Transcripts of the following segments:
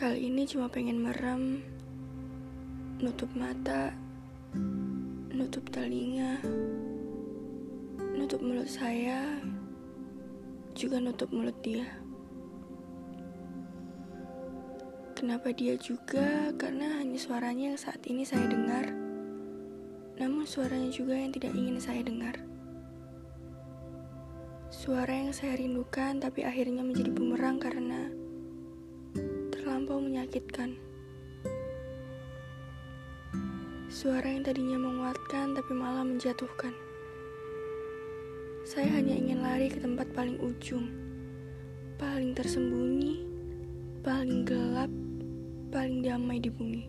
Kali ini cuma pengen merem, nutup mata, nutup telinga, nutup mulut saya, juga nutup mulut dia. Kenapa dia juga? Karena hanya suaranya yang saat ini saya dengar, namun suaranya juga yang tidak ingin saya dengar. Suara yang saya rindukan tapi akhirnya menjadi bumerang karena terlampau menyakitkan. Suara yang tadinya menguatkan tapi malah menjatuhkan. Saya hanya ingin lari ke tempat paling ujung, paling tersembunyi, paling gelap, paling damai di bumi.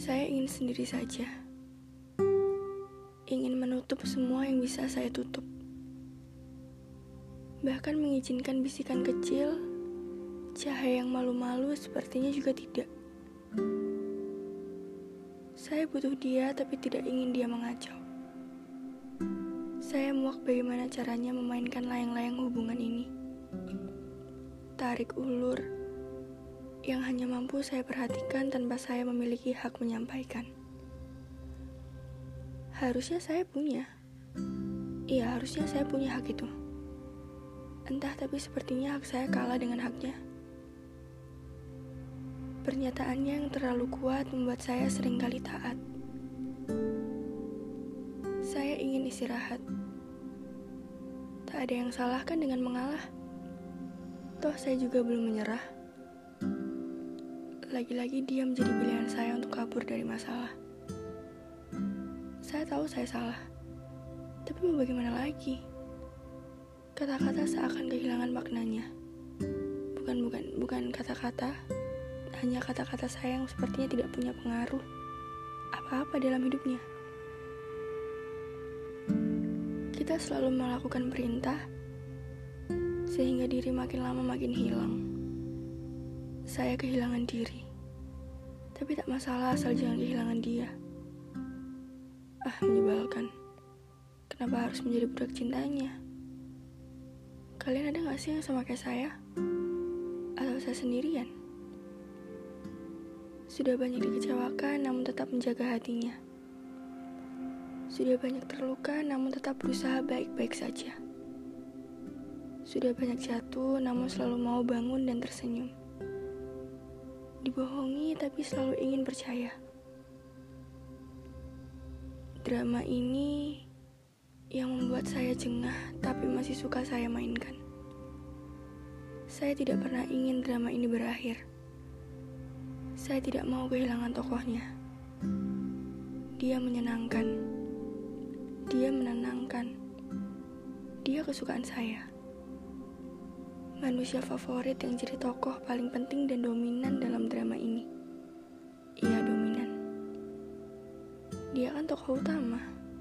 Saya ingin sendiri saja, ingin menutup semua yang bisa saya tutup. Bahkan mengizinkan bisikan kecil, cahaya yang malu-malu sepertinya juga tidak. Saya butuh dia tapi tidak ingin dia mengacau. Saya muak bagaimana caranya memainkan layang-layang hubungan ini. Tarik ulur yang hanya mampu saya perhatikan tanpa saya memiliki hak menyampaikan. Harusnya saya punya. Iya, harusnya saya punya hak itu. Entah, tapi sepertinya hak saya kalah dengan haknya. Pernyataannya yang terlalu kuat membuat saya seringkali taat. Saya ingin istirahat. Tak ada yang salah kan dengan mengalah? Toh saya juga belum menyerah. Lagi-lagi dia menjadi pilihan saya untuk kabur dari masalah. Saya tahu saya salah, tapi mau bagaimana lagi? Kata-kata seakan kehilangan maknanya. Bukan kata-kata, hanya kata-kata saya yang sepertinya tidak punya pengaruh apa-apa dalam hidupnya. Kita selalu melakukan perintah sehingga diri makin lama makin hilang. Saya kehilangan diri, tapi tak masalah asal jangan kehilangan dia. Menyebalkan. Kenapa harus menjadi budak cintanya? Kalian ada gak sih yang sama kayak saya? Atau saya sendirian? Sudah banyak dikecewakan namun tetap menjaga hatinya. Sudah banyak terluka namun tetap berusaha baik-baik saja. Sudah banyak jatuh namun selalu mau bangun dan tersenyum. Dibohongi tapi selalu ingin percaya. Drama ini yang membuat saya jengah tapi masih suka saya mainkan. Saya tidak pernah ingin drama ini berakhir. Saya tidak mau kehilangan tokohnya. Dia menyenangkan. Dia menenangkan. Dia kesukaan saya. Manusia favorit yang jadi tokoh paling penting dan dominan dalam drama ini. Ia dominan. Dia kan tokoh utama.